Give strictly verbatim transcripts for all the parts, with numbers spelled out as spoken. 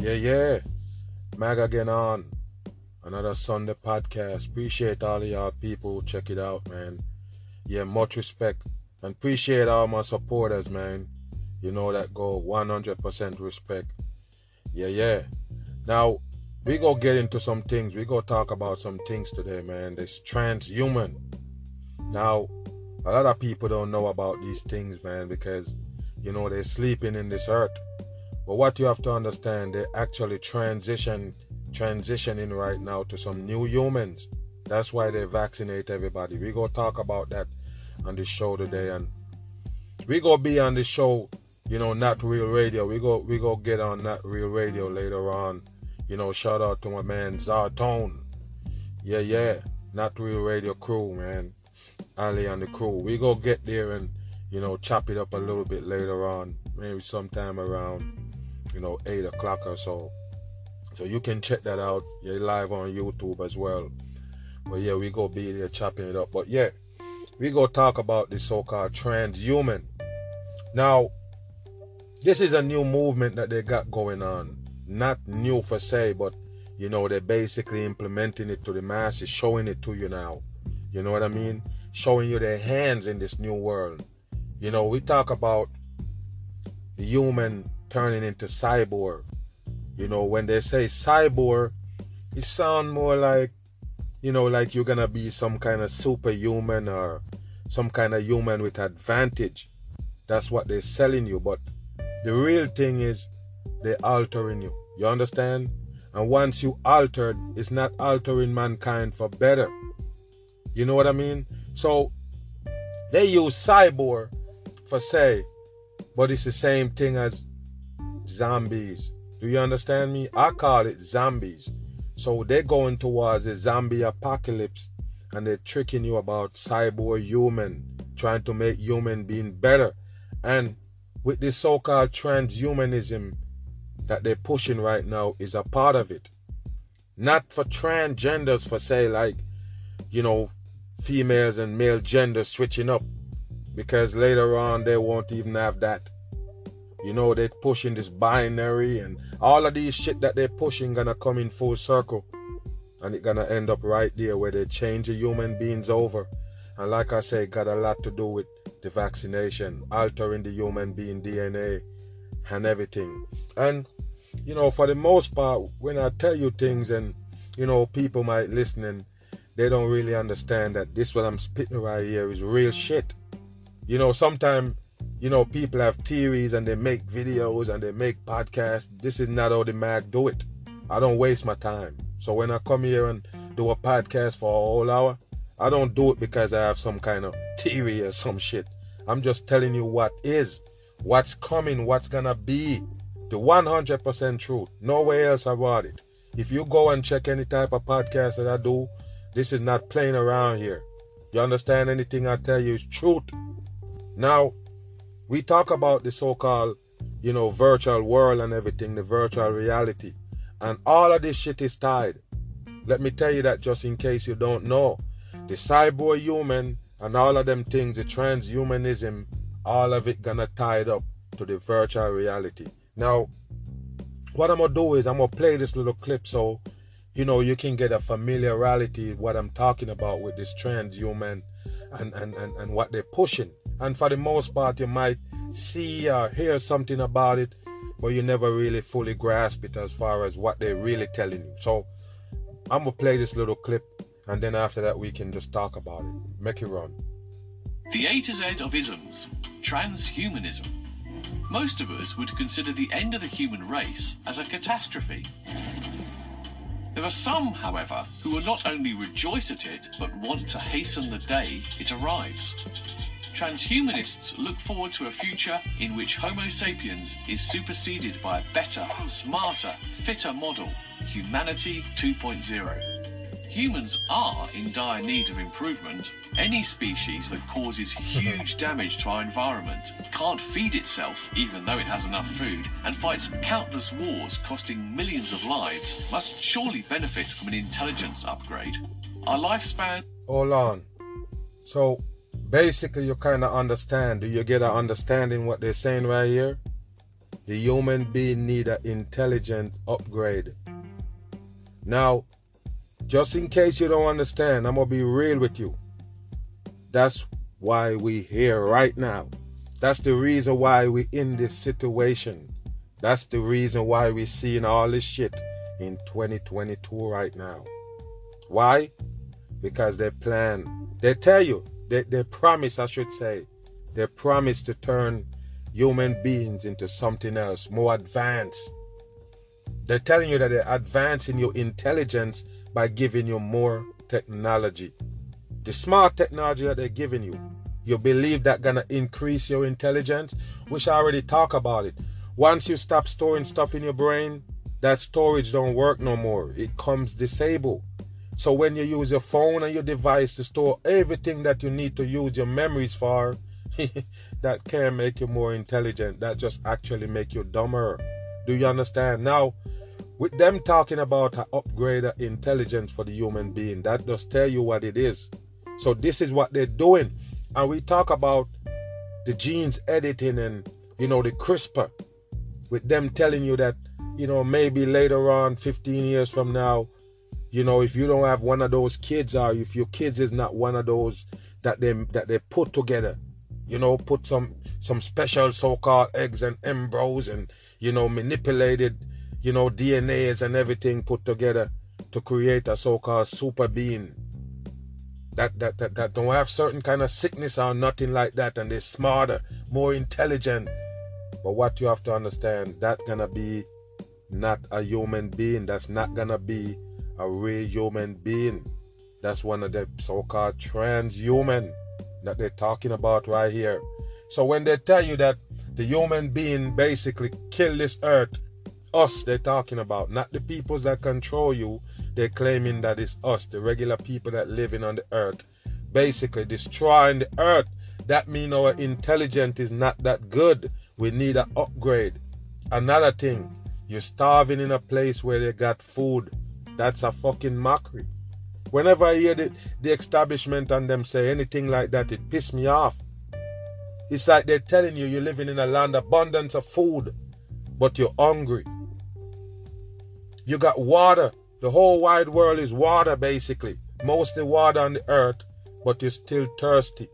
Yeah, yeah. Mag again on another Sunday podcast. Appreciate all of y'all people who check it out, man. Yeah, much respect. And appreciate all my supporters, man. You know that go one hundred percent respect. Yeah, yeah. Now, we go get into some things. We go talk about some things today, man. This transhuman. Now, a lot of people don't know about these things, man, because, you know, they're sleeping in this earth. But what you have to understand, they actually transition, transitioning right now to some new humans. That's why they vaccinate everybody. We go talk about that on the show today, and we go be on the show, you know, Not Real Radio. We go, we go get on Not Real Radio later on. You know, shout out to my man Zartone. Yeah, yeah, Not Real Radio crew, man. Ali and the crew. We go get there and, you know, chop it up a little bit later on, maybe sometime around, you know, eight o'clock or so. So you can check that out. You're live on YouTube as well. But yeah, we go be there chopping it up. But yeah, we go talk about the so-called transhuman. Now, this is a new movement that they got going on. Not new per se, but, you know, they're basically implementing it to the masses, showing it to you now. You know what I mean? Showing you their hands in this new world. You know, we talk about the human turning into cyborg. You know, when they say cyborg, it sounds more like, you know, like you're gonna be some kind of superhuman or some kind of human with advantage. That's what they're selling you. But the real thing is they're altering you. You understand? And once you altered, it's not altering mankind for better. You know what I mean? So they use cyborg for say, but it's the same thing as zombies. Do you understand me? I call it zombies. So they're going towards a zombie apocalypse, and they're tricking you about cyborg human, trying to make human being better. And with this so-called transhumanism that they're pushing right now is a part of it. Not for transgenders, for say like, you know, females and male gender switching up, because later on they won't even have that. You know, they're pushing this binary and all of these shit that they're pushing gonna come in full circle, and it's gonna end up right there where they change the human beings over. And like I say, got a lot to do with the vaccination, altering the human being D N A and everything. And, you know, for the most part, when I tell you things and, you know, people might listen and they don't really understand that this what I'm spitting right here is real shit. You know, sometimes, you know, people have theories and they make videos and they make podcasts. This is not how the mag do it. I don't waste my time. So when I come here and do a podcast for a whole hour, I don't do it because I have some kind of theory or some shit. I'm just telling you what is, what's coming, what's gonna be. The one hundred percent truth. Nowhere else about it. If you go and check any type of podcast that I do, this is not playing around here. You understand? Anything I tell you is truth. Now, we talk about the so-called, you know, virtual world and everything, the virtual reality. And all of this shit is tied. Let me tell you that just in case you don't know. The cyborg human and all of them things, the transhumanism, all of it gonna tie it up to the virtual reality. Now, what I'm gonna do is I'm gonna play this little clip so, you know, you can get a familiarity with what I'm talking about with this transhuman and, and, and, and what they're pushing. And for the most part, you might see or hear something about it, but you never really fully grasp it as far as what they're really telling you. So I'm going to play this little clip, and then after that, we can just talk about it. Make it run. The A to Z of isms, transhumanism. Most of us would consider the end of the human race as a catastrophe. There are some, however, who will not only rejoice at it, but want to hasten the day it arrives. Transhumanists look forward to a future in which Homo sapiens is superseded by a better, smarter, fitter model, Humanity two point oh. Humans are in dire need of improvement. Any species that causes huge damage to our environment, can't feed itself even though it has enough food, and fights countless wars costing millions of lives must surely benefit from an intelligence upgrade. Our lifespan... Hold on. So... basically, you kind of understand. Do you get an understanding what they're saying right here? The human being need an intelligent upgrade. Now, just in case you don't understand, I'm going to be real with you. That's why we're here right now. That's the reason why we're in this situation. That's the reason why we're seeing all this shit in twenty twenty-two right now. Why? Because they plan. They tell you. They, they promise, I should say, they promise to turn human beings into something else, more advanced. They're telling you that they're advancing your intelligence by giving you more technology. The smart technology that they're giving you, you believe that's going to increase your intelligence, which I already talk about it. Once you stop storing stuff in your brain, that storage don't work no more. It comes disabled. So when you use your phone and your device to store everything that you need to use your memories for, that can make you more intelligent. That just actually make you dumber. Do you understand? Now, with them talking about an upgrade of intelligence for the human being, that does tell you what it is. So this is what they're doing. And we talk about the genes editing and, you know, the CRISPR. With them telling you that, you know, maybe later on, fifteen years from now, you know, if you don't have one of those kids, or if your kids is not one of those that they that they put together, you know, put some some special so-called eggs and embryos and, you know, manipulated, you know, D N As and everything put together to create a so-called super being that that that, that don't have certain kind of sickness or nothing like that, and they're smarter, more intelligent. But what you have to understand, that's gonna be not a human being. That's not gonna be a real human being. That's one of the so-called transhuman that they're talking about right here. So when they tell you that the human being basically kill this earth, us they're talking about, not the peoples that control you. They're claiming that it's us, the regular people that living on the earth, basically destroying the earth. That means our intelligence is not that good. We need an upgrade. Another thing, you're starving in a place where they got food. That's a fucking mockery. Whenever I hear the, the establishment and them say anything like that, it pisses me off. It's like they're telling you you're living in a land abundance of food, but you're hungry. You got water. The whole wide world is water, basically. Mostly water on the earth, but you're still thirsty.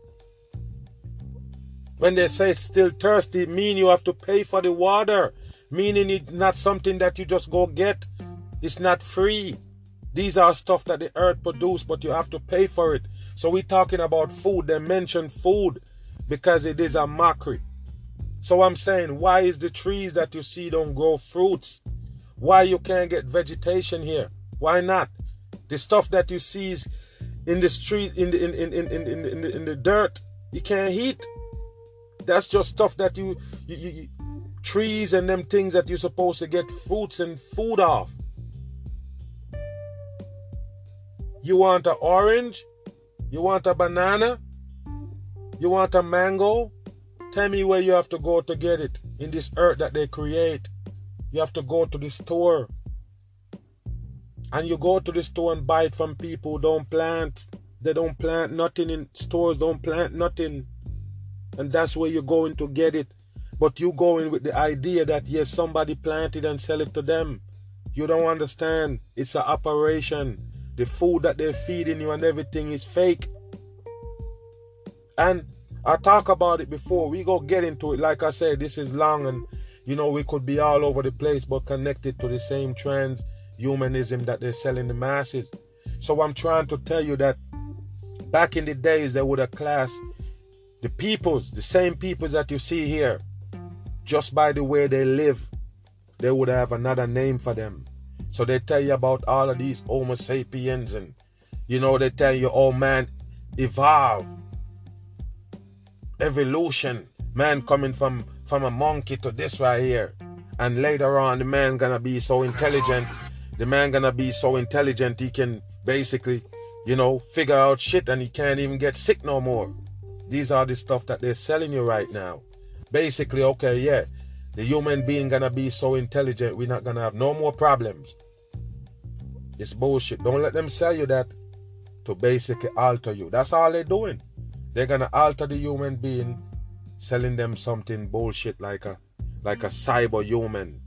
When they say still thirsty, it means you have to pay for the water, meaning it's not something that you just go get. It's not free. These are stuff that the earth produces, but you have to pay for it. So we're talking about food. They mention food because it is a mockery. So I'm saying, why is the trees that you see don't grow fruits? Why you can't get vegetation here? Why not? The stuff that you see is in the street, in the in in in in in, in, the, in the dirt, you can't eat. That's just stuff that you, you, you, you trees and them things that you're supposed to get fruits and food off. You want an orange? You want a banana? You want a mango? Tell me where you have to go to get it in this earth that they create. You have to go to the store. And you go to the store and buy it from people who don't plant. They don't plant nothing in stores, don't plant nothing. And that's where you're going to get it. But you go in with the idea that, yes, somebody planted and sell it to them. You don't understand. It's an operation. The food that they're feeding you and everything is fake. And I talk about it before. We go get into it. Like I said, this is long and, you know, we could be all over the place, but connected to the same transhumanism that they're selling the masses. So I'm trying to tell you that back in the days, they would have classed the peoples, the same peoples that you see here, just by the way they live, they would have another name for them. So they tell you about all of these Homo sapiens, and, you know, they tell you, oh, man evolved, evolution, man coming from, from a monkey to this right here. And later on, the man gonna be so intelligent, the man gonna be so intelligent, he can basically, you know, figure out shit, and he can't even get sick no more. These are the stuff that they're selling you right now. Basically, okay, yeah, the human being gonna be so intelligent, we're not gonna have no more problems. It's bullshit. Don't let them sell you that to basically alter you. That's all they're doing. They're gonna alter the human being, selling them something bullshit like a like a cyber human.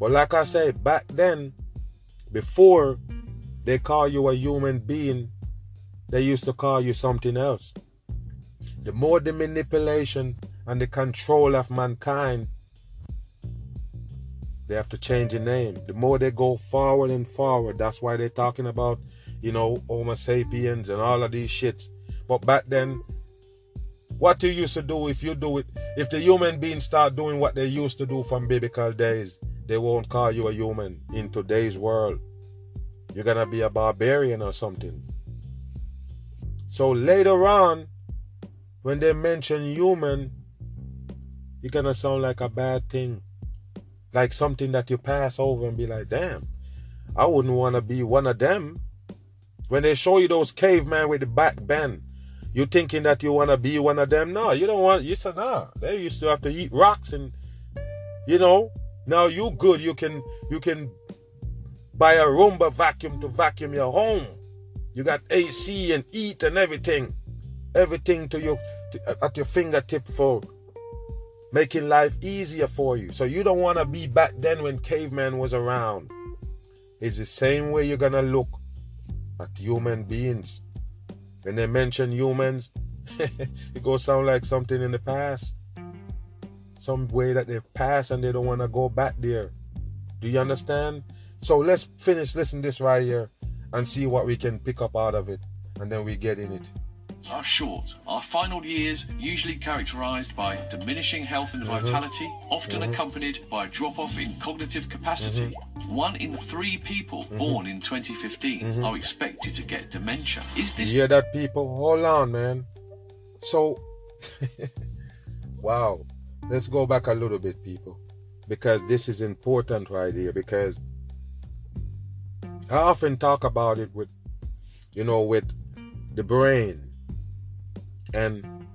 But like I say, back then, before they call you a human being, they used to call you something else. The more the manipulation and the control of mankind, they have to change the name. The more they go forward and forward, that's why they're talking about, you know, Homo sapiens and all of these shits. But back then, what you used to do, if you do it, if the human beings start doing what they used to do from biblical days, they won't call you a human in today's world. You're gonna be a barbarian or something. So later on, when they mention human, you're gonna sound like a bad thing, like something that you pass over and be like, damn, I wouldn't want to be one of them. When they show you those cavemen with the back bend, you thinking that you want to be one of them? No, you don't want. You said, nah, they used to have to eat rocks, and, you know, now you good. You can you can buy a Roomba vacuum to vacuum your home. You got A C and heat and everything, everything to your to, at your fingertip for making life easier for you. So you don't want to be back then when caveman was around. It's the same way you're gonna look at human beings. When they mention humans, it goes sound like something in the past, some way that they passed, and they don't want to go back there. Do you understand? So let's finish listen this right here and see what we can pick up out of it, and then we get in it. Are short, our final years usually characterized by diminishing health and mm-hmm. vitality, often mm-hmm. accompanied by a drop-off in cognitive capacity. Mm-hmm. One in three people mm-hmm. born in twenty fifteen mm-hmm. are expected to get dementia. Is this... You hear that, people? Hold on, man. So, wow. Let's go back a little bit, people, because this is important right here, because I often talk about it with, you know, with the brain. And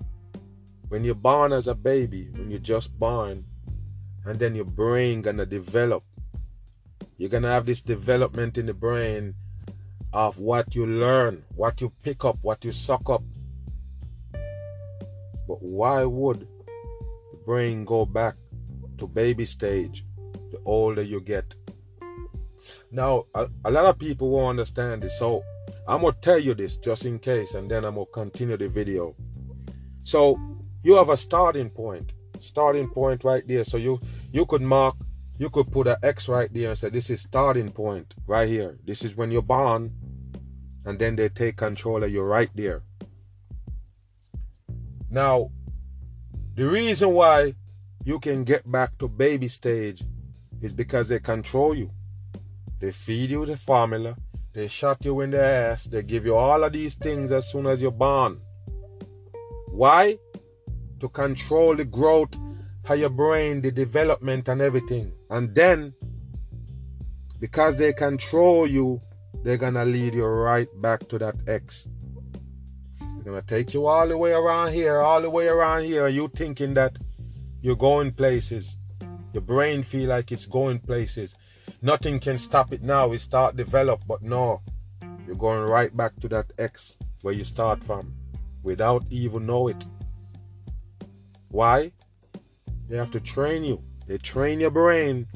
when you're born as a baby, when you're just born, and then your brain gonna develop, you're gonna have this development in the brain of what you learn, what you pick up, what you suck up. But why would the brain go back to baby stage the older you get? Now, a, a lot of people won't understand this, so I'm going to tell you this just in case, and then I'm going to continue the video. So you have a starting point, starting point right there. So you, you could mark, you could put an X right there and say, this is starting point right here. This is when you're born, and then they take control of you right there. Now, the reason why you can get back to baby stage is because they control you. They feed you the formula. They shot you in the ass. They give you all of these things as soon as you're born. Why? To control the growth of your brain, the development and everything. And then, because they control you, they're going to lead you right back to that X. They're going to take you all the way around here, all the way around here. And you thinking that you're going places. Your brain feel like it's going places. Nothing can stop it now. It start develop, but no, you're going right back to that X where you start from without even know it. Why? They have to train you. They train your brain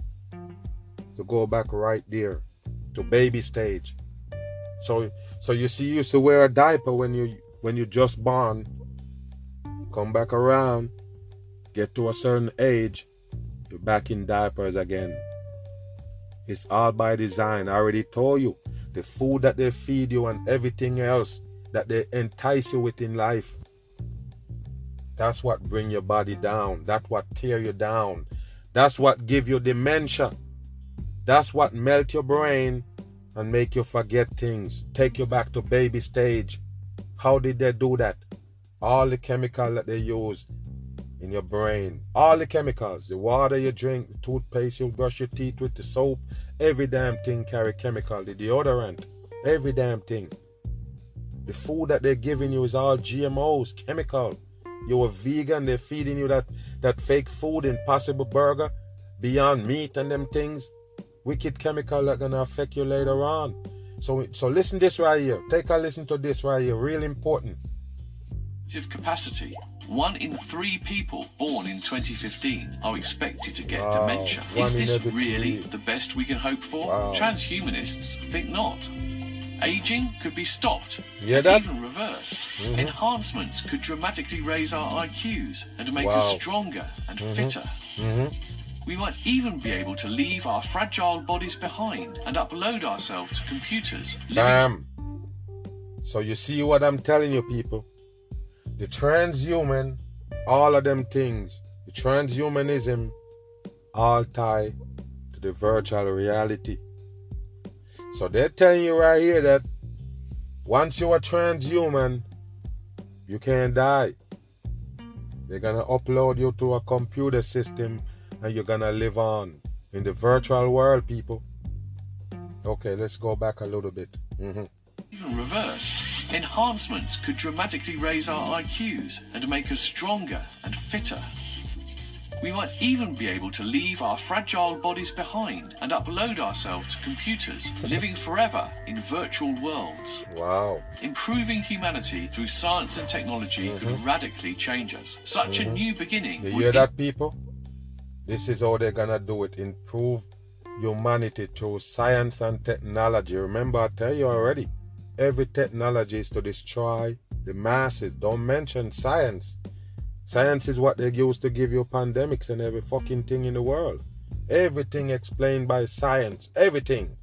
to go back right there to baby stage. So, so you see, you used to wear a diaper when you when you just born. Come back around, get to a certain age, you're back in diapers again. It's all by design. I already told you. The food that they feed you and everything else that they entice you with in life, that's what bring your body down. That's what tear you down. That's what give you dementia. That's what melt your brain and make you forget things. Take you back to baby stage. How did they do that? All the chemical that they use in your brain. All the chemicals. The water you drink, the toothpaste you brush your teeth with, the soap. Every damn thing carry chemical. The deodorant. Every damn thing. The food that they're giving you is all G M Os, chemical. You're a vegan, they're feeding you that, that fake food, Impossible Burger, Beyond Meat and them things. Wicked chemical that gonna affect you later on. So, so listen this right here. Take a listen to this right here. Real important. Capacity. One in three people born in twenty fifteen are expected to get wow. dementia. Is this really the best we can hope for? Wow. Transhumanists think not. Aging could be stopped, yeah, that? even reversed. Mm-hmm. Enhancements could dramatically raise our I Qs and make wow. us stronger and mm-hmm. fitter. Mm-hmm. We might even be able to leave our fragile bodies behind and upload ourselves to computers. Damn. So you see what I'm telling you, people. The transhuman, all of them things, the transhumanism, all tie to the virtual reality. So they're telling you right here that once you're a transhuman, you can't die. They're going to upload you to a computer system and you're going to live on in the virtual world, people. Okay, let's go back a little bit. Mm-hmm. Even reverse. Enhancements could dramatically raise our I Qs and make us stronger and fitter. We might even be able to leave our fragile bodies behind and upload ourselves to computers, living forever in virtual worlds. Wow. Improving humanity through science and technology mm-hmm. could radically change us. Such mm-hmm. a new beginning. You hear be- that, people? This is how they're gonna do it. Improve humanity through science and technology. Remember, I tell you already, every technology is to destroy the masses. Don't mention science. Science is what they use to give you pandemics and every fucking thing in the world. Everything explained by science. Everything.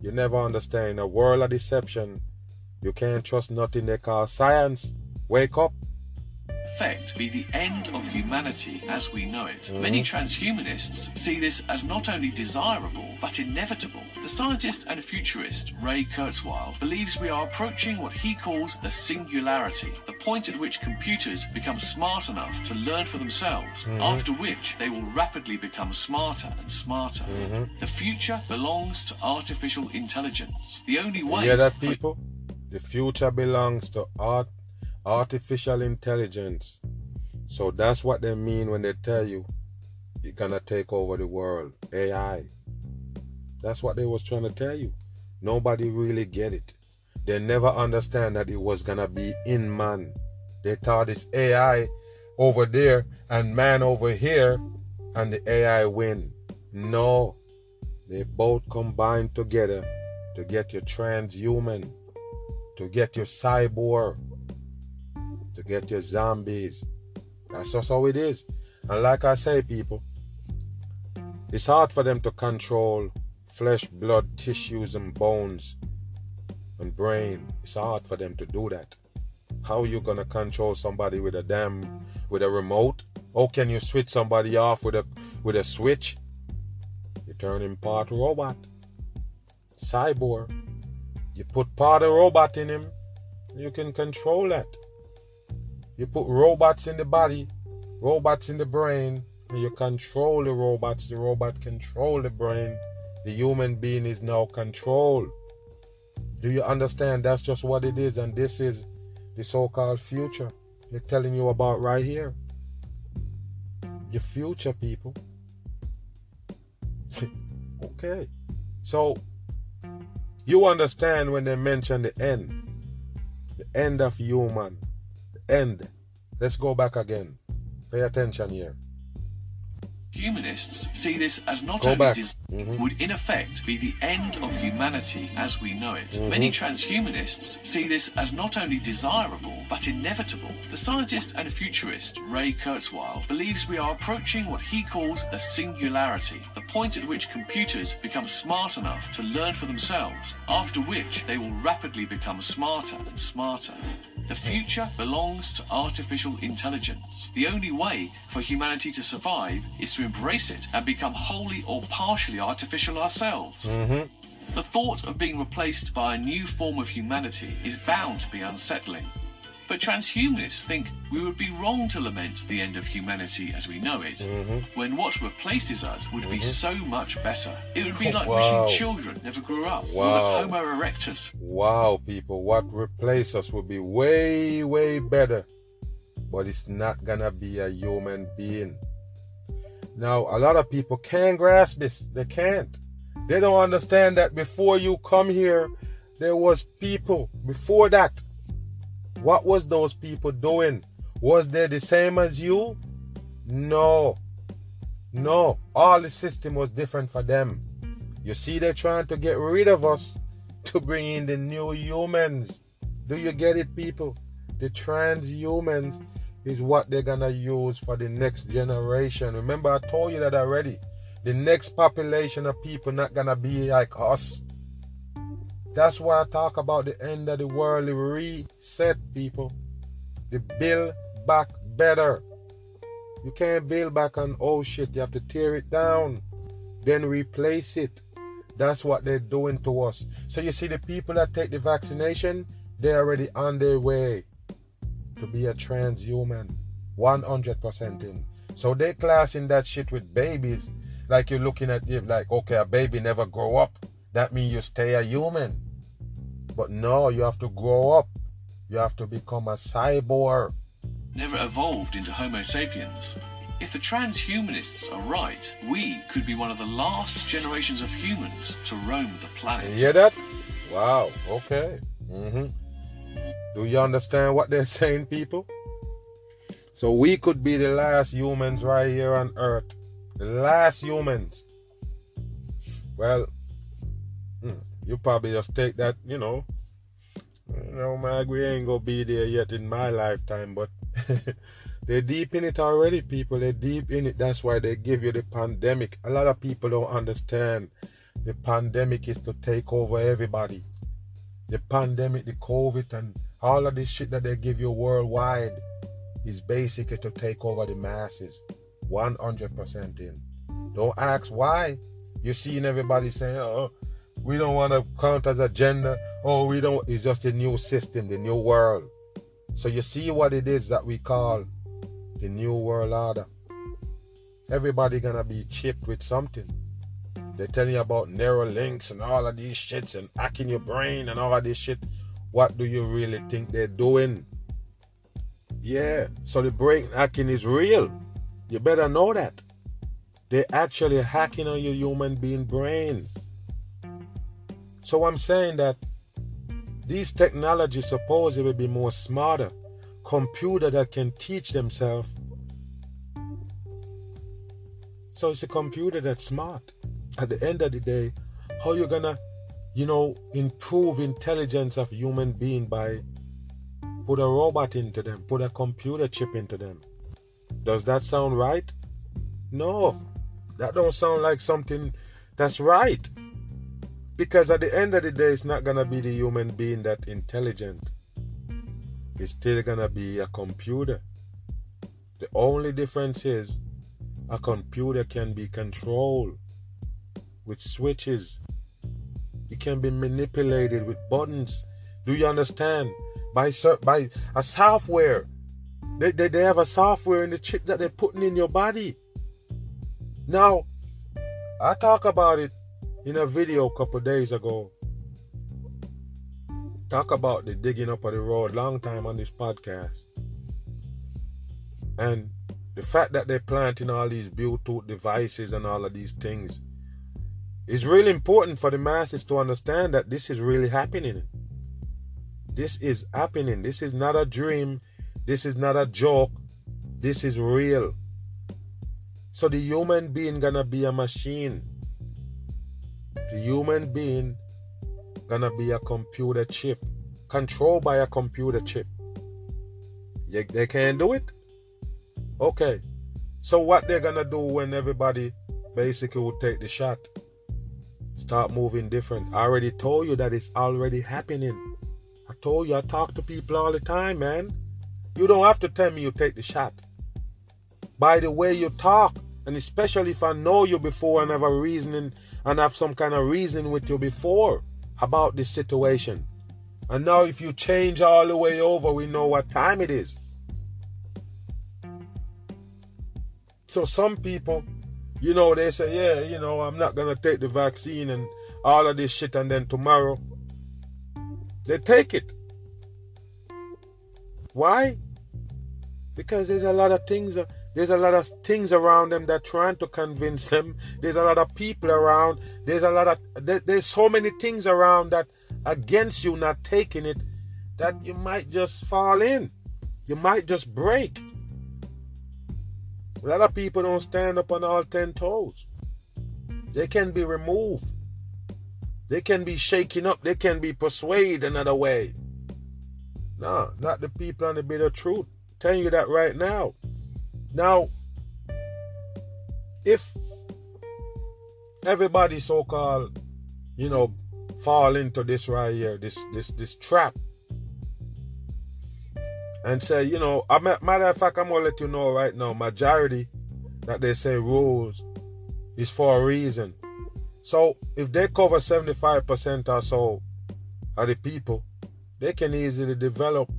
You never understand. A world of deception. You can't trust nothing they call science. Wake up. Effect be the end of humanity as we know it. Mm-hmm. Many transhumanists see this as not only desirable, but inevitable. The scientist and futurist Ray Kurzweil believes we are approaching what he calls a singularity, the point at which computers become smart enough to learn for themselves, mm-hmm. after which they will rapidly become smarter and smarter. Mm-hmm. The future belongs to artificial intelligence. The only way... You hear that, people? The future belongs to art. Artificial intelligence. So that's what they mean when they tell you you're gonna take over the world. A I. That's what they was trying to tell you. Nobody really get it. They never understand that it was gonna be in man. They thought it's A I over there and man over here and the A I win. No. They both combine together to get your transhuman, to get your cyborg, to get your zombies. That's just how it is. And like I say, people, it's hard for them to control flesh, blood, tissues and bones and brain. It's hard for them to do that. How you gonna control somebody with a damn with a remote? Or can you switch somebody off with a with a switch? You turn him part robot. Cyborg. You put part of robot in him, you can control that. You put robots in the body, robots in the brain, and you control the robots. The robot control the brain. The human being is now controlled. Do you understand? That's just what it is, and this is the so-called future they're telling you about right here. Your future, people. Okay. So, you understand when they mention the end. The end of human. End. Let's go back again. Pay attention here. Humanists see this as not go only dis- mm-hmm. would in effect be the end of humanity as we know it. Mm-hmm. Many transhumanists see this as not only desirable but inevitable. The scientist and futurist Ray Kurzweil believes we are approaching what he calls a singularity, the point at which computers become smart enough to learn for themselves, after which they will rapidly become smarter and smarter. The future belongs to artificial intelligence. The only way for humanity to survive is to embrace it and become wholly or partially artificial ourselves. Mm-hmm. The thought of being replaced by a new form of humanity is bound to be unsettling. But transhumanists think we would be wrong to lament the end of humanity as we know it, mm-hmm. when what replaces us would mm-hmm. be so much better. It would be like wow. wishing children never grew up, wow. or that Homo erectus. Wow, people, what replaces us would be way, way better. But it's not gonna be a human being. Now, a lot of people can't grasp this. They can't. They don't understand that before you come here, there was people before that. What was those people doing? Was they the same as you? No. No. All the system was different for them. You see, they're trying to get rid of us to bring in the new humans. Do you get it, people? The transhumans is what they're going to use for the next generation. Remember, I told you that already. The next population of people not going to be like us. That's why I talk about the end of the world, the reset, people. The build back better. You can't build back on old shit. You have to tear it down, then replace it. That's what they're doing to us. So you see, the people that take the vaccination, they're already on their way to be a transhuman, one hundred percent in. So they're classing that shit with babies. Like you're looking at it like, okay, a baby never grow up. That means you stay a human. But no, you have to grow up. You have to become a cyborg. Never evolved into Homo sapiens. If the transhumanists are right, we could be one of the last generations of humans to roam the planet. You hear that? Wow, okay. Mm-hmm. Do you understand what they're saying, people? So we could be the last humans right here on Earth. The last humans. Well, you probably just take that, you know, you know, Mag, we ain't gonna be there yet in my lifetime, but they're deep in it already, people. They're deep in it. That's why they give you the pandemic. A lot of people don't understand the pandemic is to take over everybody. The pandemic, the COVID, and all of this shit that they give you worldwide is basically to take over the masses. one hundred percent in. Don't ask why. You're seeing everybody saying, oh, we don't want to count as a gender. Oh, we don't. It's just the new system, the new world. So you see what it is that we call the new world order. Everybody gonna be chipped with something. They tell you about neural links and all of these shits and hacking your brain and all of this shit. What do you really think they're doing? Yeah. So the brain hacking is real. You better know that. They're actually hacking on your human being brain. So I'm saying that these technologies supposedly will be more smarter. Computer that can teach themselves. So it's a computer that's smart. At the end of the day, how you gonna, you know, improve intelligence of human being by put a robot into them, put a computer chip into them. Does that sound right? No. That don't sound like something that's right. Because at the end of the day, it's not going to be the human being that's intelligent. It's still going to be a computer. The only difference is a computer can be controlled with switches. It can be manipulated with buttons. Do you understand? By, by a software. They, they, they have a software in the chip that they're putting in your body. Now, I talk about it in a video a couple days ago. Talk about the digging up of the road long time on this podcast. And the fact that they're planting all these Bluetooth devices and all of these things. It's really important for the masses to understand that this is really happening. This is happening. This is not a dream. This is not a joke. This is real. So the human being gonna be a machine. The human being gonna be a computer chip, controlled by a computer chip. They, they can't do it? Okay. So what they're gonna do when everybody basically will take the shot? Start moving different. I already told you that it's already happening. I told you, I talk to people all the time, man. You don't have to tell me you take the shot. By the way you talk, and especially if I know you before and have a reasoning and have some kind of reason with you before about this situation. And now if you change all the way over, we know what time it is. So some people, you know, they say, yeah, you know, I'm not going to take the vaccine and all of this shit, and then tomorrow they take it. Why? Because there's a lot of things, there's a lot of things around them that are trying to convince them. There's a lot of people around. There's a lot of, there, there's so many things around that against you not taking it, that you might just fall in. You might just break. A lot of people don't stand up on all ten toes. They can be removed. They can be shaken up. They can be persuaded another way. No, not the people on the bitter truth. I'm telling you that right now. Now, if everybody so-called, you know, fall into this right here, this this this trap, and say, you know, I'm, matter of fact, I'm going to let you know right now, majority that they say rules is for a reason. So if they cover seventy-five percent or so of the people, they can easily develop,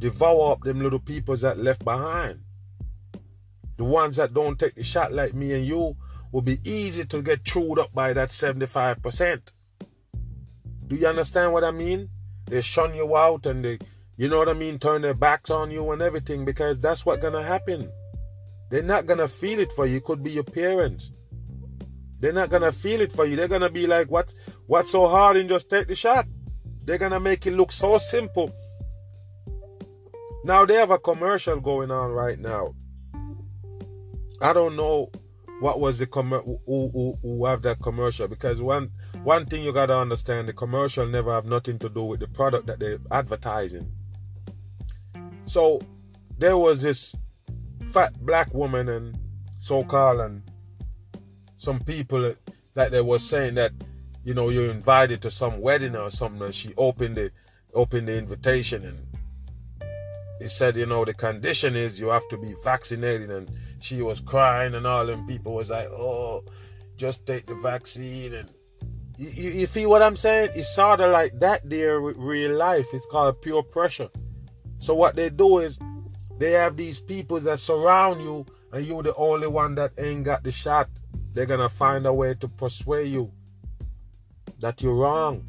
devour up them little peoples that left behind. The ones that don't take the shot like me and you will be easy to get chewed up by that seventy-five percent. Do you understand what I mean? They shun you out and they, you know what I mean, turn their backs on you and everything, because that's what's going to happen. They're not going to feel it for you. It could be your parents. They're not going to feel it for you. They're going to be like, what, what's so hard in just take the shot? They're going to make it look so simple. Now, they have a commercial going on right now. I don't know what was the commercial, who, who, who have that commercial, because one one thing you got to understand, the commercial never have nothing to do with the product that they're advertising. So there was this fat black woman and so-called and some people that they were saying that, you know, you're invited to some wedding or something, and she opened the, opened the invitation and it said, you know, the condition is you have to be vaccinated, and she was crying and all them people was like, oh, just take the vaccine. And you, you, you see what I'm saying? It's sort of like that there with real life. It's called peer pressure. So what they do is they have these people that surround you and you're the only one that ain't got the shot. They're going to find a way to persuade you that you're wrong.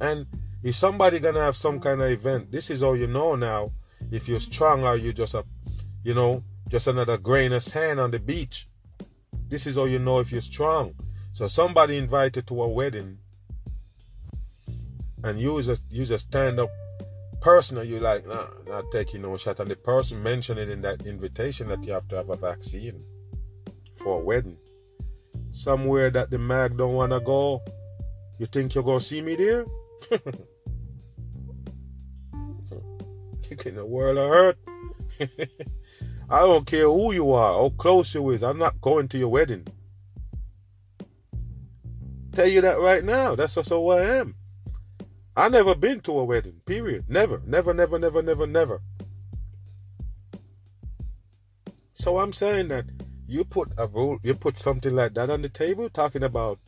And if somebody going to have some kind of event, this is all you know now. If you're strong or you're just a, you know, just another grain of sand on the beach. This is how you know if you're strong. So somebody invited to a wedding and you was a, you a stand-up person, and you're like, nah, not taking no shot. And the person mentioned it in that invitation that you have to have a vaccine for a wedding. Somewhere that the mag don't want to go, you think you're going to see me there? In the world of hurt. I don't care who you are, how close you is. I'm not going to your wedding. Tell you that right now. That's just who I am. I never been to a wedding. Period. Never. Never, never, never, never, never. So I'm saying that you put a rule, you put something like that on the table, talking about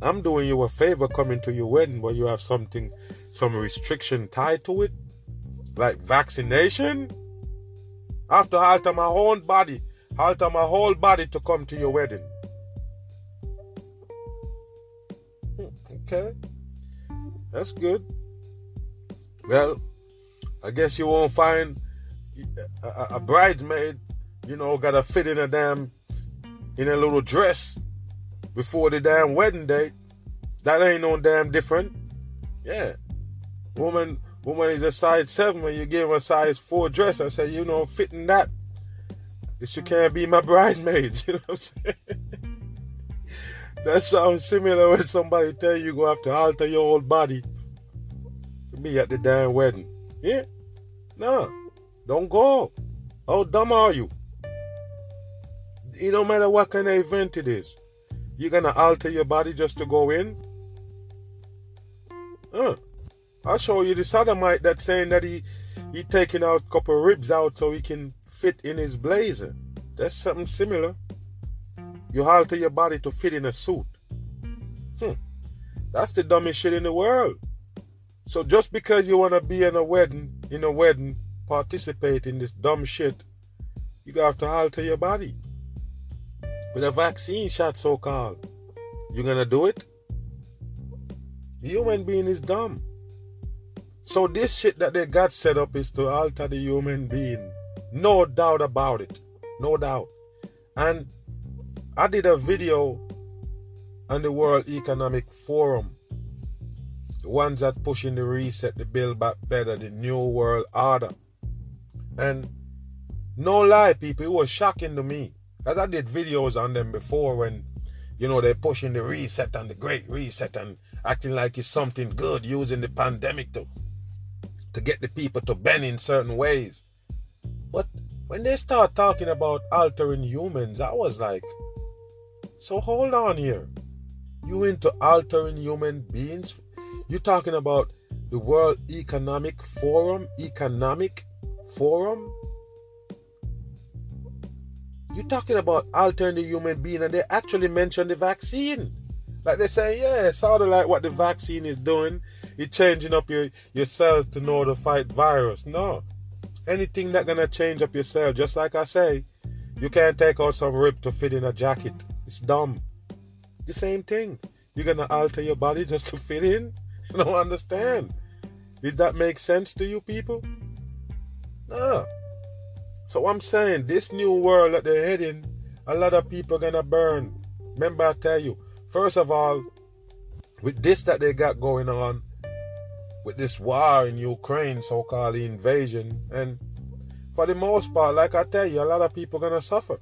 I'm doing you a favor coming to your wedding where you have something, some restriction tied to it, like vaccination. I have to alter my own body, alter my whole body to come to your wedding. Okay, that's good. Well, I guess you won't find a, a, a bridesmaid, you know, gotta fit in a damn, in a little dress before the damn wedding date. That ain't no damn different. Yeah, woman. Woman is a size seven, when you give her a size four dress, I say, you know, fitting that, this you can't be my bridesmaids. You know what I'm saying? That sounds similar when somebody tell you, you go have to alter your whole body to be at the damn wedding. Yeah? No. Don't go. How dumb are you? It don't matter what kind of event it is. You're going to alter your body just to go in? Huh? I'll show you the sodomite that's saying that he he taking out a couple of ribs out so he can fit in his blazer. That's something similar. You alter your body to fit in a suit. Hmm. That's the dumbest shit in the world. So just because you want to be in a wedding, in a wedding, participate in this dumb shit, you have to alter your body. With a vaccine shot, so-called, you gonna do it? The human being is dumb. So this shit that they got set up is to alter the human being. No doubt about it. No doubt. And I did a video on the World Economic Forum. The ones that pushing the reset, the Build Back Better, the New World Order. And no lie, people, it was shocking to me. Because I did videos on them before when, you know, they're pushing the reset and the great reset and acting like it's something good, using the pandemic to, to get the people to bend in certain ways. But when they start talking about altering humans, I was like, so hold on here. You into altering human beings? You're talking about the World Economic Forum? Economic Forum? You're talking about altering the human being, and they actually mention the vaccine. Like they say, yeah, sort of like what the vaccine is doing. It's changing up your, your cells to know to fight virus. No. Anything that's going to change up your cell, just like I say, you can't take out some rib to fit in a jacket. It's dumb. The same thing. You're going to alter your body just to fit in? I don't understand. Does that make sense to you people? No. So I'm saying this new world that they're heading, a lot of people are going to burn. Remember I tell you, first of all, with this that they got going on, with this war in Ukraine, so-called invasion, and for the most part, like I tell you, a lot of people are going to suffer.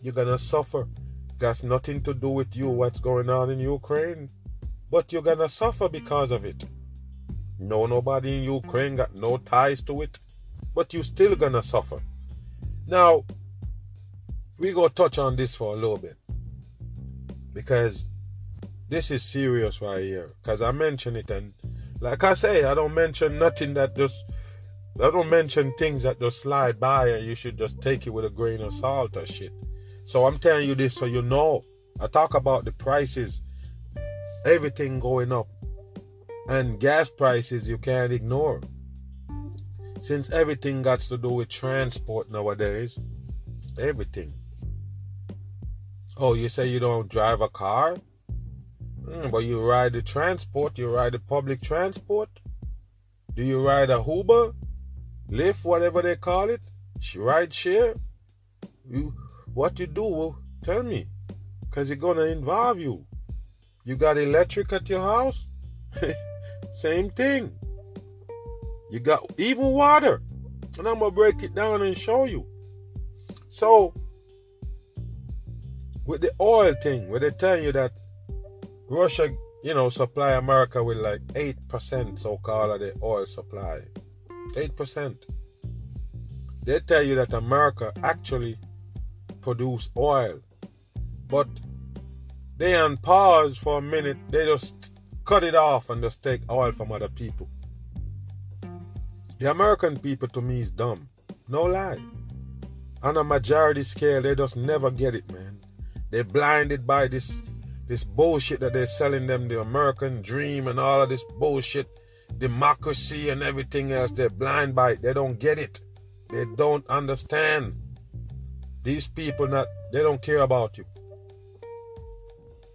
You're going to suffer. That's nothing to do with you, what's going on in Ukraine. But you're going to suffer because of it. No, nobody in Ukraine got no ties to it. But you're still going to suffer. Now, we go touch on this for a little bit. Because this is serious right here. Because I mention it, and like I say, I don't mention nothing that just... I don't mention things that just slide by and you should just take it with a grain of salt or shit. So I'm telling you this so you know. I talk about the prices. Everything going up. And gas prices you can't ignore. Since everything got to do with transport nowadays, everything. Oh, you say you don't drive a car? Mm, but you ride the transport, you ride the public transport? Do you ride a Uber? Lyft, whatever they call it? Ride share? You, what you do, well, tell me. Because it's going to involve you. You got electric at your house? Same thing. You got even water. And I'm going to break it down and show you. So, with the oil thing, where they tell you that Russia, you know, supply America with like eight percent so-called of the oil supply. eight percent. They tell you that America actually produce oil. But they on pause for a minute. They just cut it off and just take oil from other people. The American people, to me, is dumb. No lie. On a majority scale, they just never get it, man. They're blinded by this this bullshit that they're selling them, the American dream and all of this bullshit, democracy and everything else. They're blind by it. They don't get it. They don't understand. These people, not they don't care about you.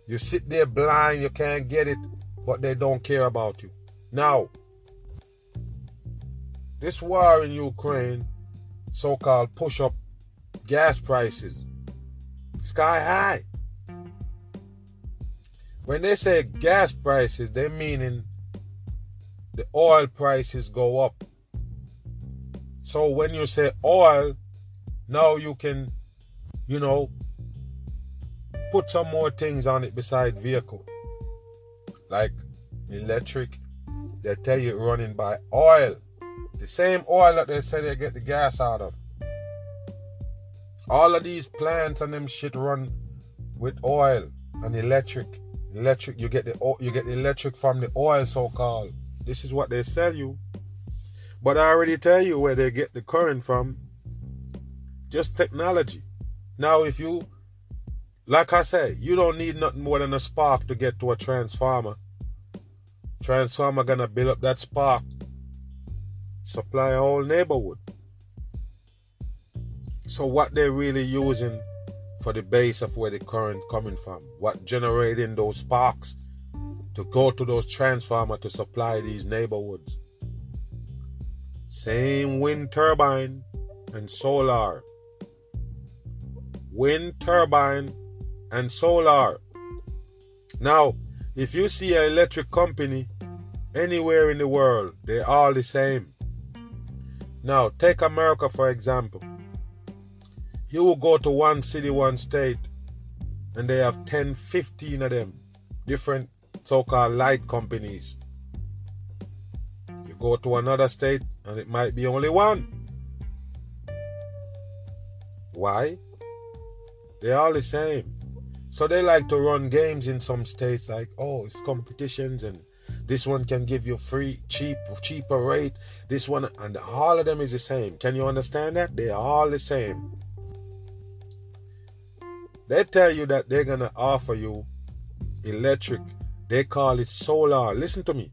You sit there blind, you can't get it, but they don't care about you. Now, this war in Ukraine, so-called push-up gas prices, sky high. When they say gas prices, they're meaning the oil prices go up. So when you say oil, now you can, you know, put some more things on it beside vehicle. Like electric, they tell you running by oil. The same oil that they say they get the gas out of. All of these plants and them shit run with oil and electric. Electric, you get the you get the electric from the oil, so-called. This is what they sell you. But I already tell you where they get the current from. Just technology. Now, if you, like I say, you don't need nothing more than a spark to get to a transformer. Transformer gonna build up that spark. Supply a whole neighborhood. So what they're really using for the base of where the current coming from, what generating those sparks to go to those transformers to supply these neighborhoods. Same wind turbine and solar. Wind turbine and solar. Now, if you see an electric company anywhere in the world, they're all the same. Now, take America for example. You will go to one city, one state, and they have ten, fifteen of them, different so-called light companies. You go to another state, and it might be only one. Why? They're all the same. So they like to run games in some states, like, oh, it's competitions, and this one can give you free, cheap, cheaper rate. This one, and all of them is the same. Can you understand that? They're all the same. They tell you that they're going to offer you electric. They call it solar. Listen to me.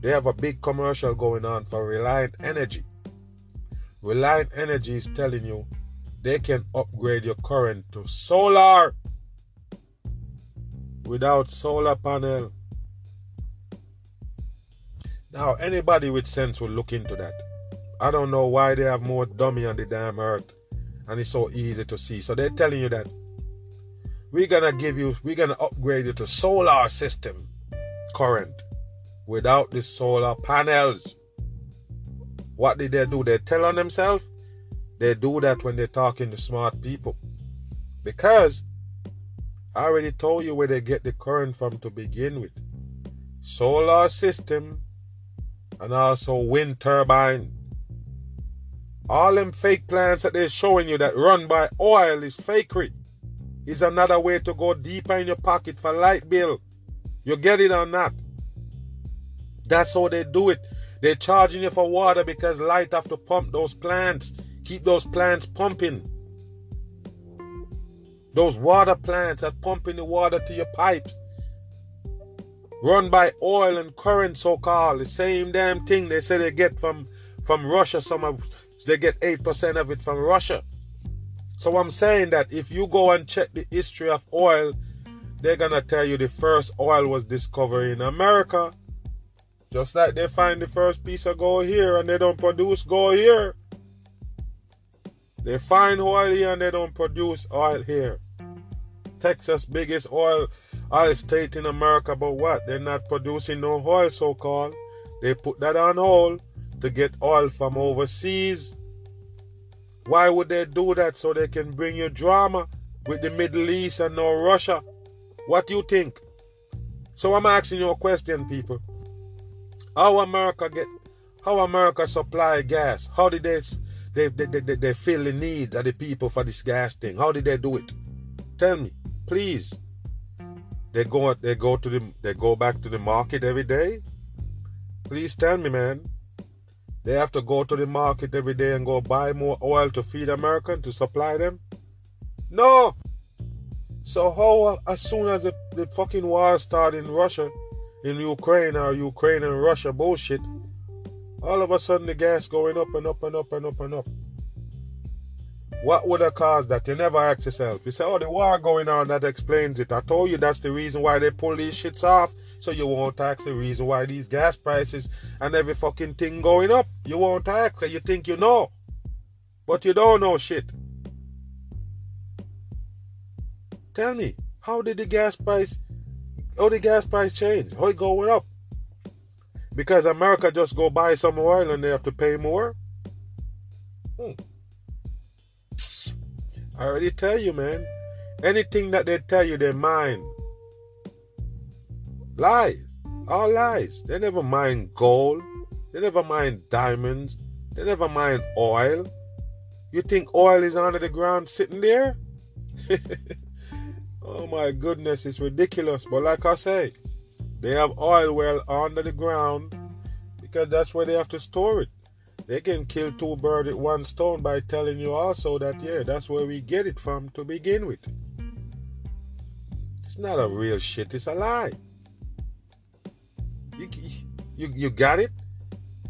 They have a big commercial going on for Reliant Energy. Reliant Energy is telling you they can upgrade your current to solar without solar panel. Now, anybody with sense will look into that. I don't know why they have more dummy on the damn earth. And it's so easy to see. So they're telling you that we're going to give you, we're going to upgrade you to solar system current without the solar panels. What did they do? They tell on themselves. They do that when they're talking to smart people. Because I already told you where they get the current from to begin with. Solar system and also wind turbine. All them fake plants that they're showing you that run by oil is fakery. It's another way to go deeper in your pocket for light bill. You get it or not. That's how they do it. They're charging you for water because light have to pump those plants. Keep those plants pumping. Those water plants are pumping the water to your pipes. Run by oil and current so-called. The same damn thing they say they get from, from Russia some of... They get eight percent of it from Russia. So I'm saying that if you go and check the history of oil, they're going to tell you the first oil was discovered in America. Just like they find the first piece of gold here and they don't produce gold here. They find oil here and they don't produce oil here. Texas, biggest oil, oil state in America, but what? They're not producing no oil so-called. They put that on hold to get oil from overseas. Why would they do that? So they can bring you drama with the Middle East and now Russia. What do you think? So I'm asking you a question, people. How America get, how America supply gas? How did they they, they, they, they feel the need of the people for this gas thing? How did they do it? Tell me, please. They go they go to the they go back to the market every day? Please tell me, man. They have to go to the market every day and go buy more oil to feed America, to supply them? No! So how, as soon as the, the fucking war started in Russia, in Ukraine, or Ukraine and Russia bullshit, all of a sudden the gas going up and up and up and up and up. What would have caused that? You never ask yourself. You say, oh, the war going on, that explains it. I told you that's the reason why they pull these shits off. So you won't ask the reason why these gas prices and every fucking thing going up. You won't ask because you think you know. But you don't know shit. Tell me, how did the gas price, how the gas price change? How it going up? Because America just go buy some oil and they have to pay more? Hmm. I already tell you, man. Anything that they tell you, they mind. Lies. All lies. They never mind gold. They never mind diamonds. They never mind oil. You think oil is under the ground sitting there? Oh my goodness, it's ridiculous. But like I say, They have oil well under the ground because that's where they have to store it. They can kill two birds with one stone by telling you also that, yeah, that's where we get it from to begin with. It's not a real shit, it's a lie. You, you, you got it?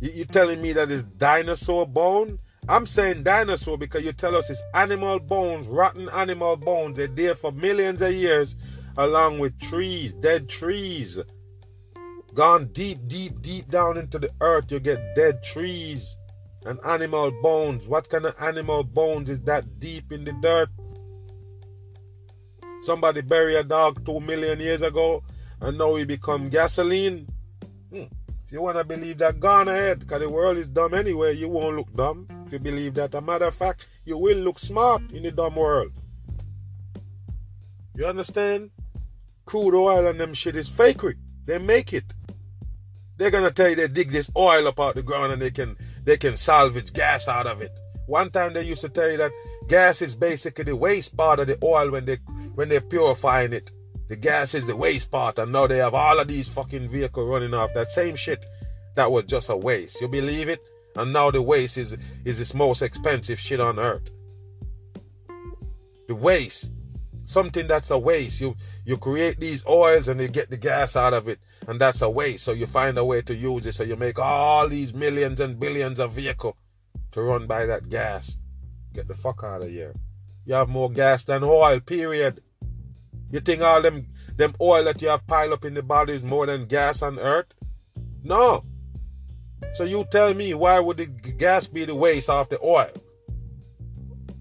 You, you're telling me that it's dinosaur bone? I'm saying dinosaur because you tell us it's animal bones, rotten animal bones. They're there for millions of years along with trees, dead trees. Gone deep, deep, deep down into the earth, you get dead trees and animal bones. What kind of animal bones is that deep in the dirt? Somebody buried a dog two million years ago and now he become gasoline. Hmm. If you want to believe that, go on ahead, because the world is dumb anyway. You won't look dumb if you believe that. As a matter of fact, you will look smart in the dumb world. You understand? Crude oil and them shit is fakery. They make it. They're going to tell you they dig this oil up out the ground and they can they can salvage gas out of it. One time they used to tell you that gas is basically the waste part of the oil when, they, when they're purifying it. The gas is the waste part, and now they have all of these fucking vehicles running off that same shit that was just a waste. You believe it? And now the waste is is this most expensive shit on earth. The waste. Something that's a waste. You you create these oils and you get the gas out of it, and that's a waste. So you find a way to use it. So you make all these millions and billions of vehicles to run by that gas. Get the fuck out of here. You have more gas than oil, period. You think all them them oil that you have piled up in the body is more than gas on earth? No. So you tell me, why would the gas be the waste of the oil?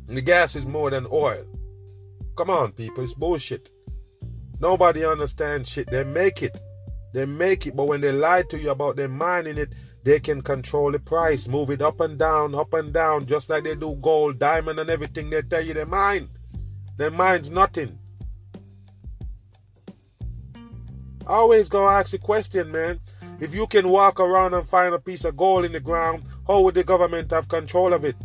And the gas is more than oil. Come on, people, it's bullshit. Nobody understands shit. They make it. They make it, but when they lie to you about their mining it, they can control the price, move it up and down, up and down, just like they do gold, diamond, and everything. They tell you they mine. They mine's nothing. I always go ask a question, man. If you can walk around and find a piece of gold in the ground, how would the government have control of it?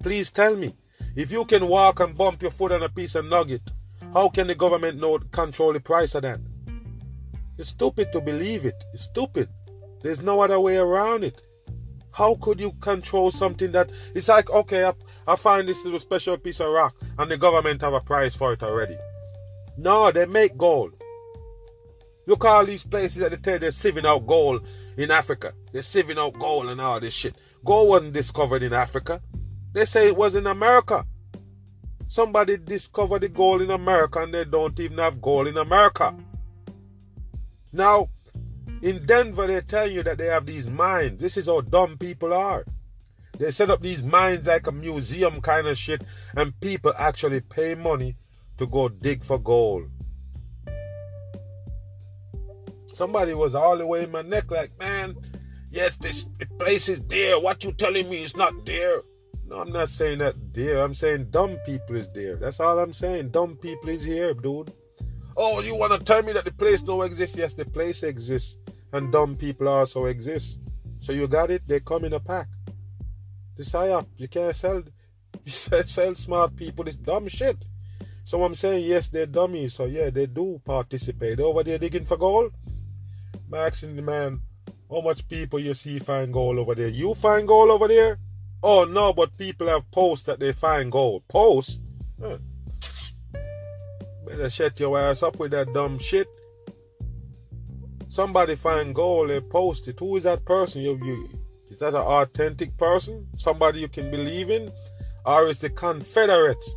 Please tell me. If you can walk and bump your foot on a piece of nugget, how can the government know control the price of that? It's stupid to believe it. It's stupid. There's no other way around it. How could you control something that... It's like, okay, I, I find this little special piece of rock and the government have a price for it already. No, they make gold. Look at all these places that they tell they're sieving out gold in Africa. They're sieving out gold and all this shit. Gold wasn't discovered in Africa. They say it was in America. Somebody discovered the gold in America and they don't even have gold in America. Now, in Denver, they tell you that they have these mines. This is how dumb people are. They set up these mines like a museum kind of shit, and people actually pay money to go dig for gold. Somebody was all the way in my neck like, man, yes, this place is there. What you telling me is not there? No, I'm not saying that, dear. I'm saying dumb people is there. That's all I'm saying. Dumb people is here, dude. Oh, you want to tell me that the place don't exist? Yes, the place exists. And dumb people also exist. So you got it? They come in a pack. This high up. You can't sell, you sell smart people this dumb shit. So I'm saying, yes, they're dummies. So yeah, they do participate. Over there digging for gold? Maxing the man, how much people you see find gold over there? You find gold over there? Oh, no, but people have posts that they find gold. Posts? Huh. Better shut your ass up with that dumb shit. Somebody find gold, they post it. Who is that person? You, you, is that an authentic person? Somebody you can believe in? Or is the Confederates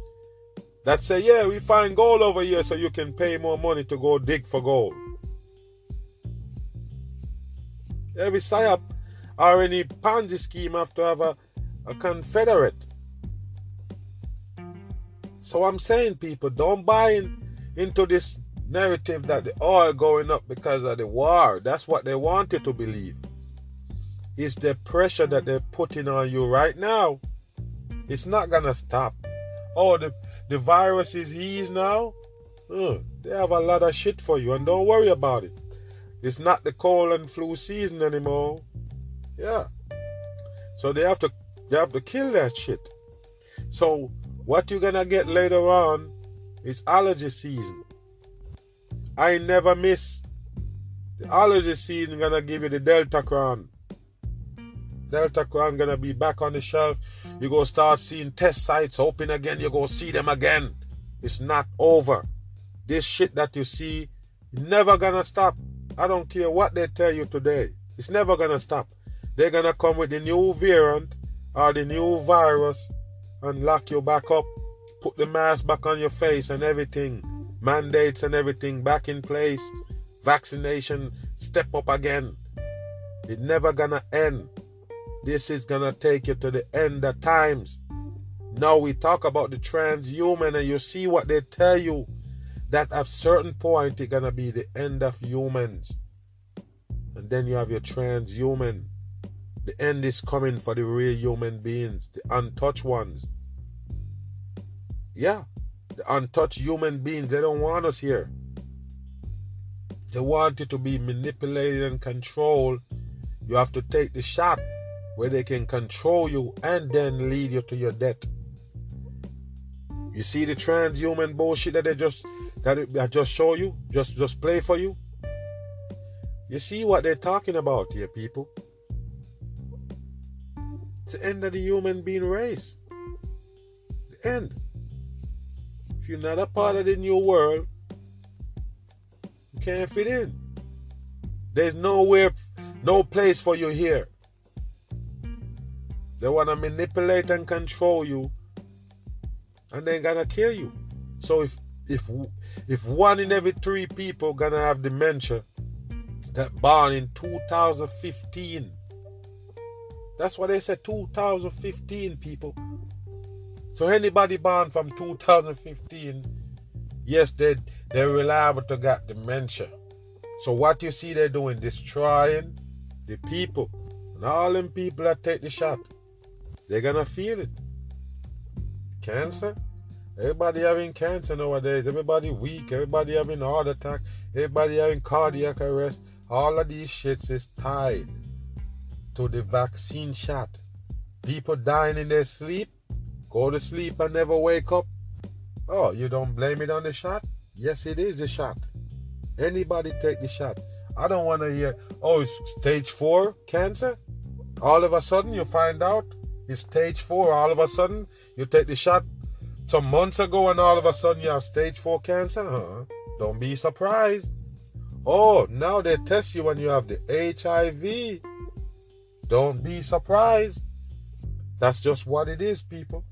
that say, yeah, we find gold over here so you can pay more money to go dig for gold? Every psyop or any Ponzi scheme have to have a A Confederate. So I'm saying, people, don't buy in, into this narrative that the oil going up because of the war. That's what they want you to believe. It's the pressure that they're putting on you right now. It's not gonna stop. Oh, the, the virus is eased now. Mm, they have a lot of shit for you, and don't worry about it. It's not the cold and flu season anymore. Yeah. So they have to They have to kill that shit. So what you're going to get later on is allergy season. I never miss. The allergy season gonna give you the Deltacron. Deltacron gonna be back on the shelf. You go start seeing test sites open again. You go see them again. It's not over. This shit that you see, never gonna stop. I don't care what they tell you today. It's never gonna stop. They're gonna come with the new variant or the new virus and lock you back up. Put the mask back on your face and everything. Mandates and everything back in place. Vaccination, step up again. It's never gonna end. This is gonna take you to the end of times. Now we talk about the transhuman and you see what they tell you. That at a certain point it's gonna be the end of humans. And then you have your transhuman. The end is coming for the real human beings, the untouched ones. Yeah, the untouched human beings, they don't want us here. They want you to be manipulated and controlled. You have to take the shot where they can control you and then lead you to your death. You see the transhuman bullshit that they just that I just show you, just just play for you. You see what they're talking about here, people. It's the end of the human being race. The end. If you're not a part of the new world, you can't fit in. There's nowhere, no place for you here. They want to manipulate and control you, and they're gonna kill you. So if if if one in every three people gonna have dementia, that born in two thousand fifteen, that's why they said two thousand fifteen, people. So anybody born from two thousand fifteen, yes, they they're reliable to get dementia. So what you see they're doing, destroying the people, and all them people that take the shot. They're gonna feel it. Cancer. Everybody having cancer nowadays. Everybody weak. Everybody having heart attack. Everybody having cardiac arrest. All of these shits is tied to the vaccine shot. People dying in their sleep. Go to sleep and never wake up. Oh, you don't blame it on the shot? Yes, it is the shot. Anybody take the shot. I don't want to hear, oh, it's stage four cancer. All of a sudden you find out it's stage four. All of a sudden, you take the shot some months ago and all of a sudden you have stage four cancer. Huh? Don't be surprised. Oh, now they test you when you have the H I V. Don't be surprised. That's just what it is, people.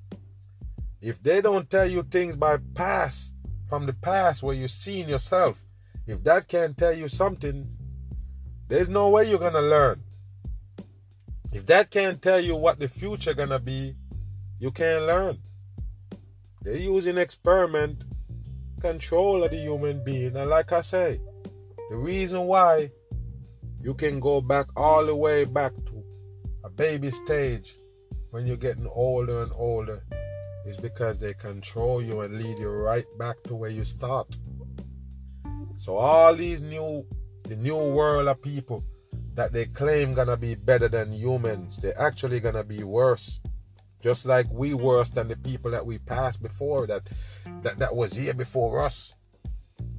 If they don't tell you things by past, from the past where you've seen yourself, if that can't tell you something, there's no way you're going to learn. If that can't tell you what the future gonna be, you can't learn. They're using experiment control of the human being. And like I say, the reason why you can go back all the way back to a baby stage when you're getting older and older is because they control you and lead you right back to where you start. So all these new, the new world of people that they claim gonna be better than humans, they're actually gonna be worse. Just like we worse than the people that we passed before, that, that that was here before us.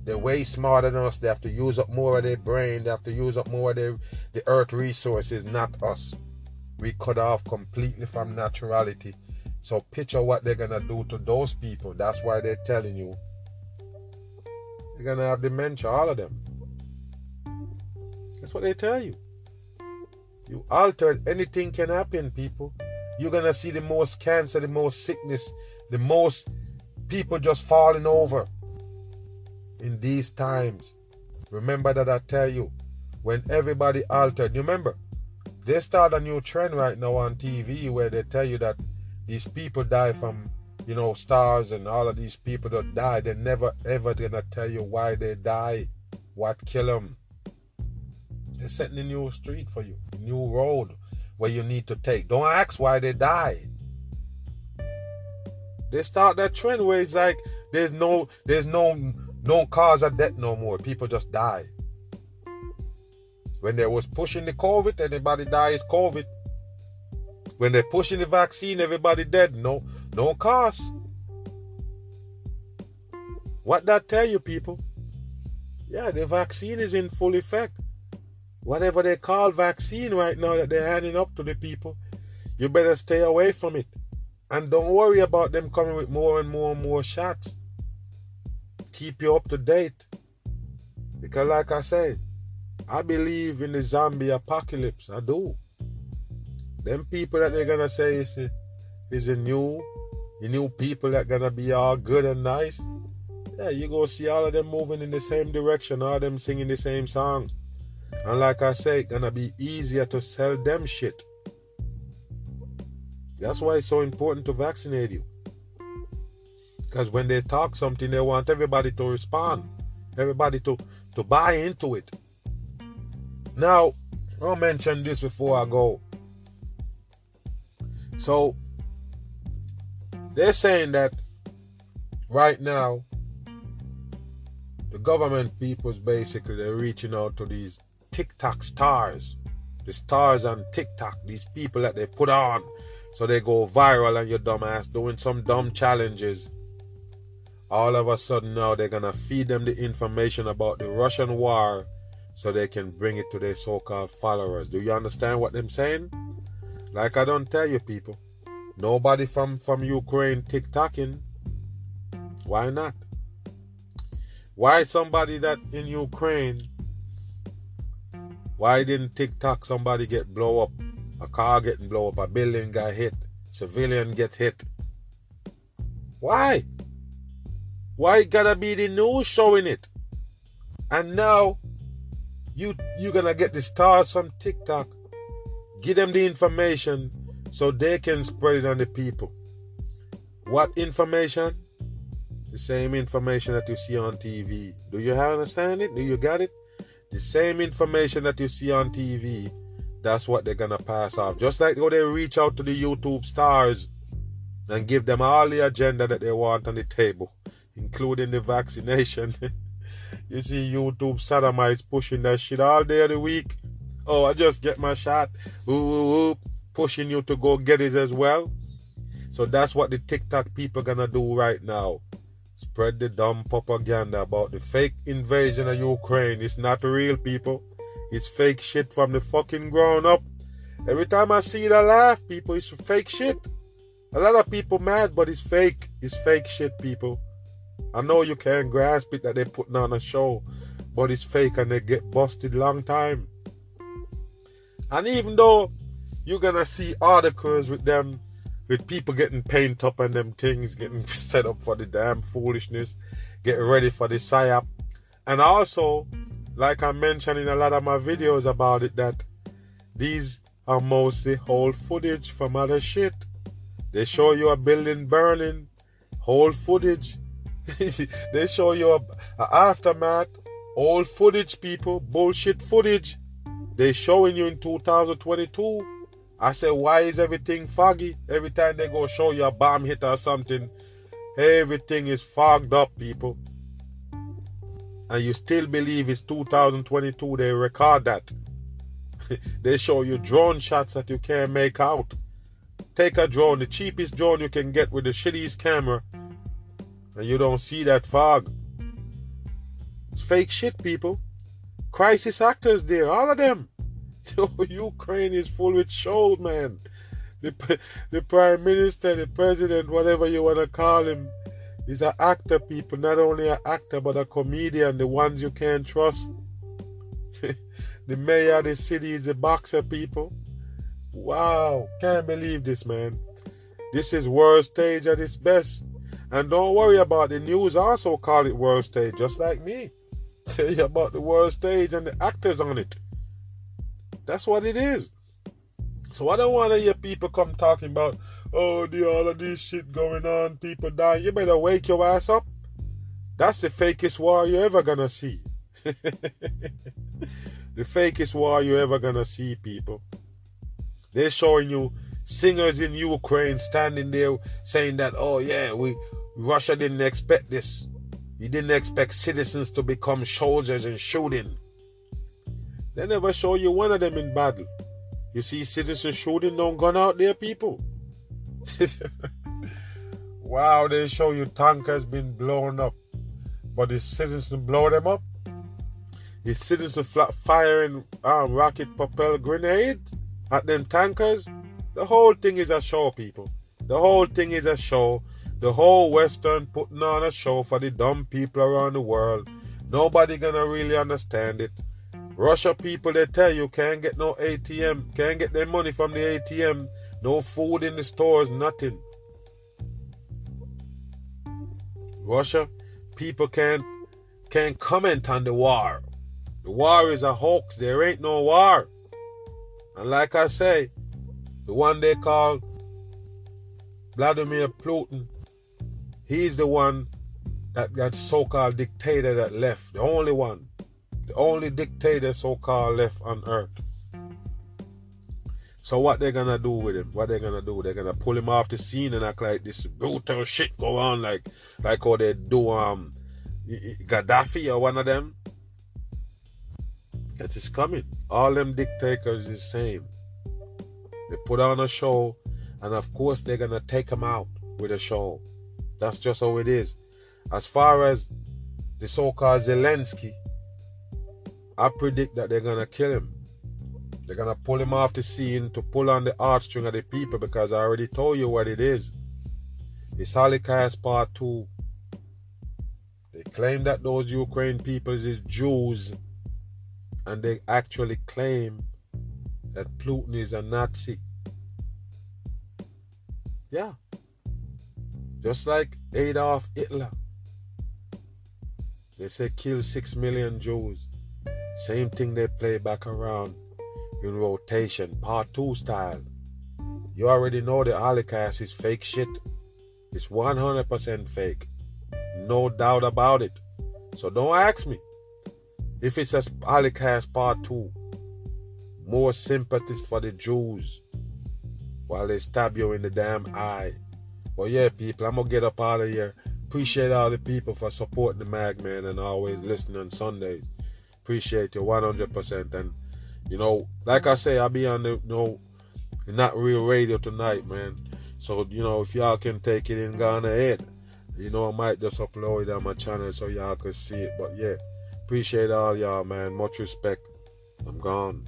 They're way smarter than us. They have to use up more of their brain. They have to use up more of their the earth resources, not us. We cut off completely from naturality. So picture what they're gonna do to those people. That's why they're telling you they're gonna have dementia, all of them. That's what they tell you. You altered, anything can happen, people. You're going to see the most cancer, the most sickness, the most people just falling over in these times. Remember that I tell you, when everybody altered, you remember, they start a new trend right now on T V where they tell you that these people die from, you know, stars and all of these people that die. They're never ever going to tell you why they die, what kill them. They're setting a new street for you, a new road where you need to take. Don't ask why they died. They start that trend where it's like there's no there's no no cause of death no more. People just die. When they was pushing the COVID, everybody dies COVID. When they're pushing the vaccine, everybody dead. No, no cause. What that tell you, people? Yeah, the vaccine is in full effect. whatever they call vaccine right now that they're handing up to the people, you better stay away from it. And don't worry about them coming with more and more and more shots. Keep you up to date. Because like I said, I believe in the zombie apocalypse. I do. Them people that they're going to say is a, is a new, the new people that going to be all good and nice. Yeah, you go see all of them moving in the same direction, all of them singing the same song. And like I say, it's going to be easier to sell them shit. That's why it's so important to vaccinate you. Because when they talk something, they want everybody to respond. Everybody to, to buy into it. Now, I'll mention this before I go. So, they're saying that right now, the government people's basically, they're reaching out to these TikTok stars. The stars on TikTok, these people that they put on. So they go viral and your dumb ass doing some dumb challenges. All of a sudden now they're going to feed them the information about the Russian war so they can bring it to their so-called followers. Do you understand what I'm saying? Like I don't tell you people. Nobody from, from Ukraine TikToking. Why not? Why somebody that in Ukraine, why didn't TikTok somebody get blow up? A car getting blown up, a building got hit, civilian get hit. Why? Why it gotta be the news showing it? And now, you, you're gonna get the stars from TikTok, give them the information so they can spread it on the people. What information? The same information that you see on T V. Do you understand it? Do you got it? The same information that you see on T V. That's what they're going to pass off. Just like how they reach out to the YouTube stars and give them all the agenda that they want on the table, including the vaccination. You see YouTube sodomites pushing that shit all day of the week. Oh, I just get my shot. Ooh, ooh, ooh. Pushing you to go get it as well. So that's what the TikTok people going to do right now. Spread the dumb propaganda about the fake invasion of Ukraine. It's not real, people. It's fake shit from the fucking ground up. Every time I see it, I laugh, people. It's fake shit. A lot of people mad, but it's fake. It's fake shit, people. I know you can't grasp it that they're putting on a show, but it's fake and they get busted long time. And even though you're going to see articles with them, with people getting paint up and them things, getting set up for the damn foolishness, getting ready for the psyop. And also, like I mentioned in a lot of my videos about it, that these are mostly old footage from other shit. They show you a building burning, old footage. They show you a, a aftermath, old footage, people, bullshit footage. They showing you in two thousand twenty-two. I say, why is everything foggy? Every time they go show you a bomb hit or something, everything is fogged up, people. And you still believe it's two thousand twenty-two, they record that. They show you drone shots that you can't make out. Take a drone, the cheapest drone you can get with the shittiest camera, and you don't see that fog. It's fake shit, people. Crisis actors there, all of them. Ukraine is full with shows, man. The, the prime minister, the president, whatever you want to call him, he's an actor, people. Not only an actor, but a comedian. The ones you can't trust. The mayor of the city is a boxer, people. Wow. Can't believe this, man. This is world stage at its best. And don't worry about the news. Also call it world stage, just like me. Tell you about the world stage and the actors on it. That's what it is. So I don't want to hear people come talking about, oh, the, all of this shit going on, people dying. You better wake your ass up. That's the fakest war you're ever going to see. The fakest war you're ever going to see, people. They're showing you singers in Ukraine standing there saying that, oh, yeah, we Russia didn't expect this. You didn't expect citizens to become soldiers and shooting. They never show you one of them in battle. You see citizens shooting no gun out there, people. Wow, they show you tankers being blown up, but the citizens blow them up. The citizens flat firing um, rocket propelled grenade at them tankers. The whole thing is a show, people. The whole thing is a show. The whole Western putting on a show for the dumb people around the world. Nobody gonna really understand it. Russia people, they tell you, can't get no A T M, can't get their money from the A T M, no food in the stores, nothing. Russia people can't can't comment on the war. The war is a hoax. There ain't no war. And like I say, the one they call Vladimir Putin, he's the one that, that so-called dictator that left. The only one. The only dictator so-called left on earth. So what they're gonna do with him? What they're gonna do? They're gonna pull him off the scene and act like this brutal shit go on, like like how they do um Gaddafi or one of them. That is coming. All them dictators is the same. They put on a show, and of course they're gonna take him out with a show. That's just how it is. As far as the so-called Zelensky, I predict that they're gonna kill him. They're going to pull him off the scene to pull on the heartstring of the people, because I already told you what it is. It's Holocaust Part two. They claim that those Ukraine peoples is Jews, and they actually claim that Putin is a Nazi. Yeah. Just like Adolf Hitler. They say kill six million Jews. Same thing they play back around. In rotation, part two style. You already know the Holocaust is fake shit. It's one hundred percent fake. No doubt about it. So don't ask me if it's a Holocaust part two. More sympathies for the Jews while they stab you in the damn eye. Well, yeah, people, I'm gonna get up out of here. Appreciate all the people for supporting the Mag, man, and always listening on Sundays. Appreciate you one hundred percent. And you know, like I say, I'll be on the, you know, Not Real Radio tonight, man. So, you know, if y'all can take it in, go on ahead. You know, I might just upload it on my channel so y'all can see it. But, yeah, appreciate all y'all, man. Much respect. I'm gone.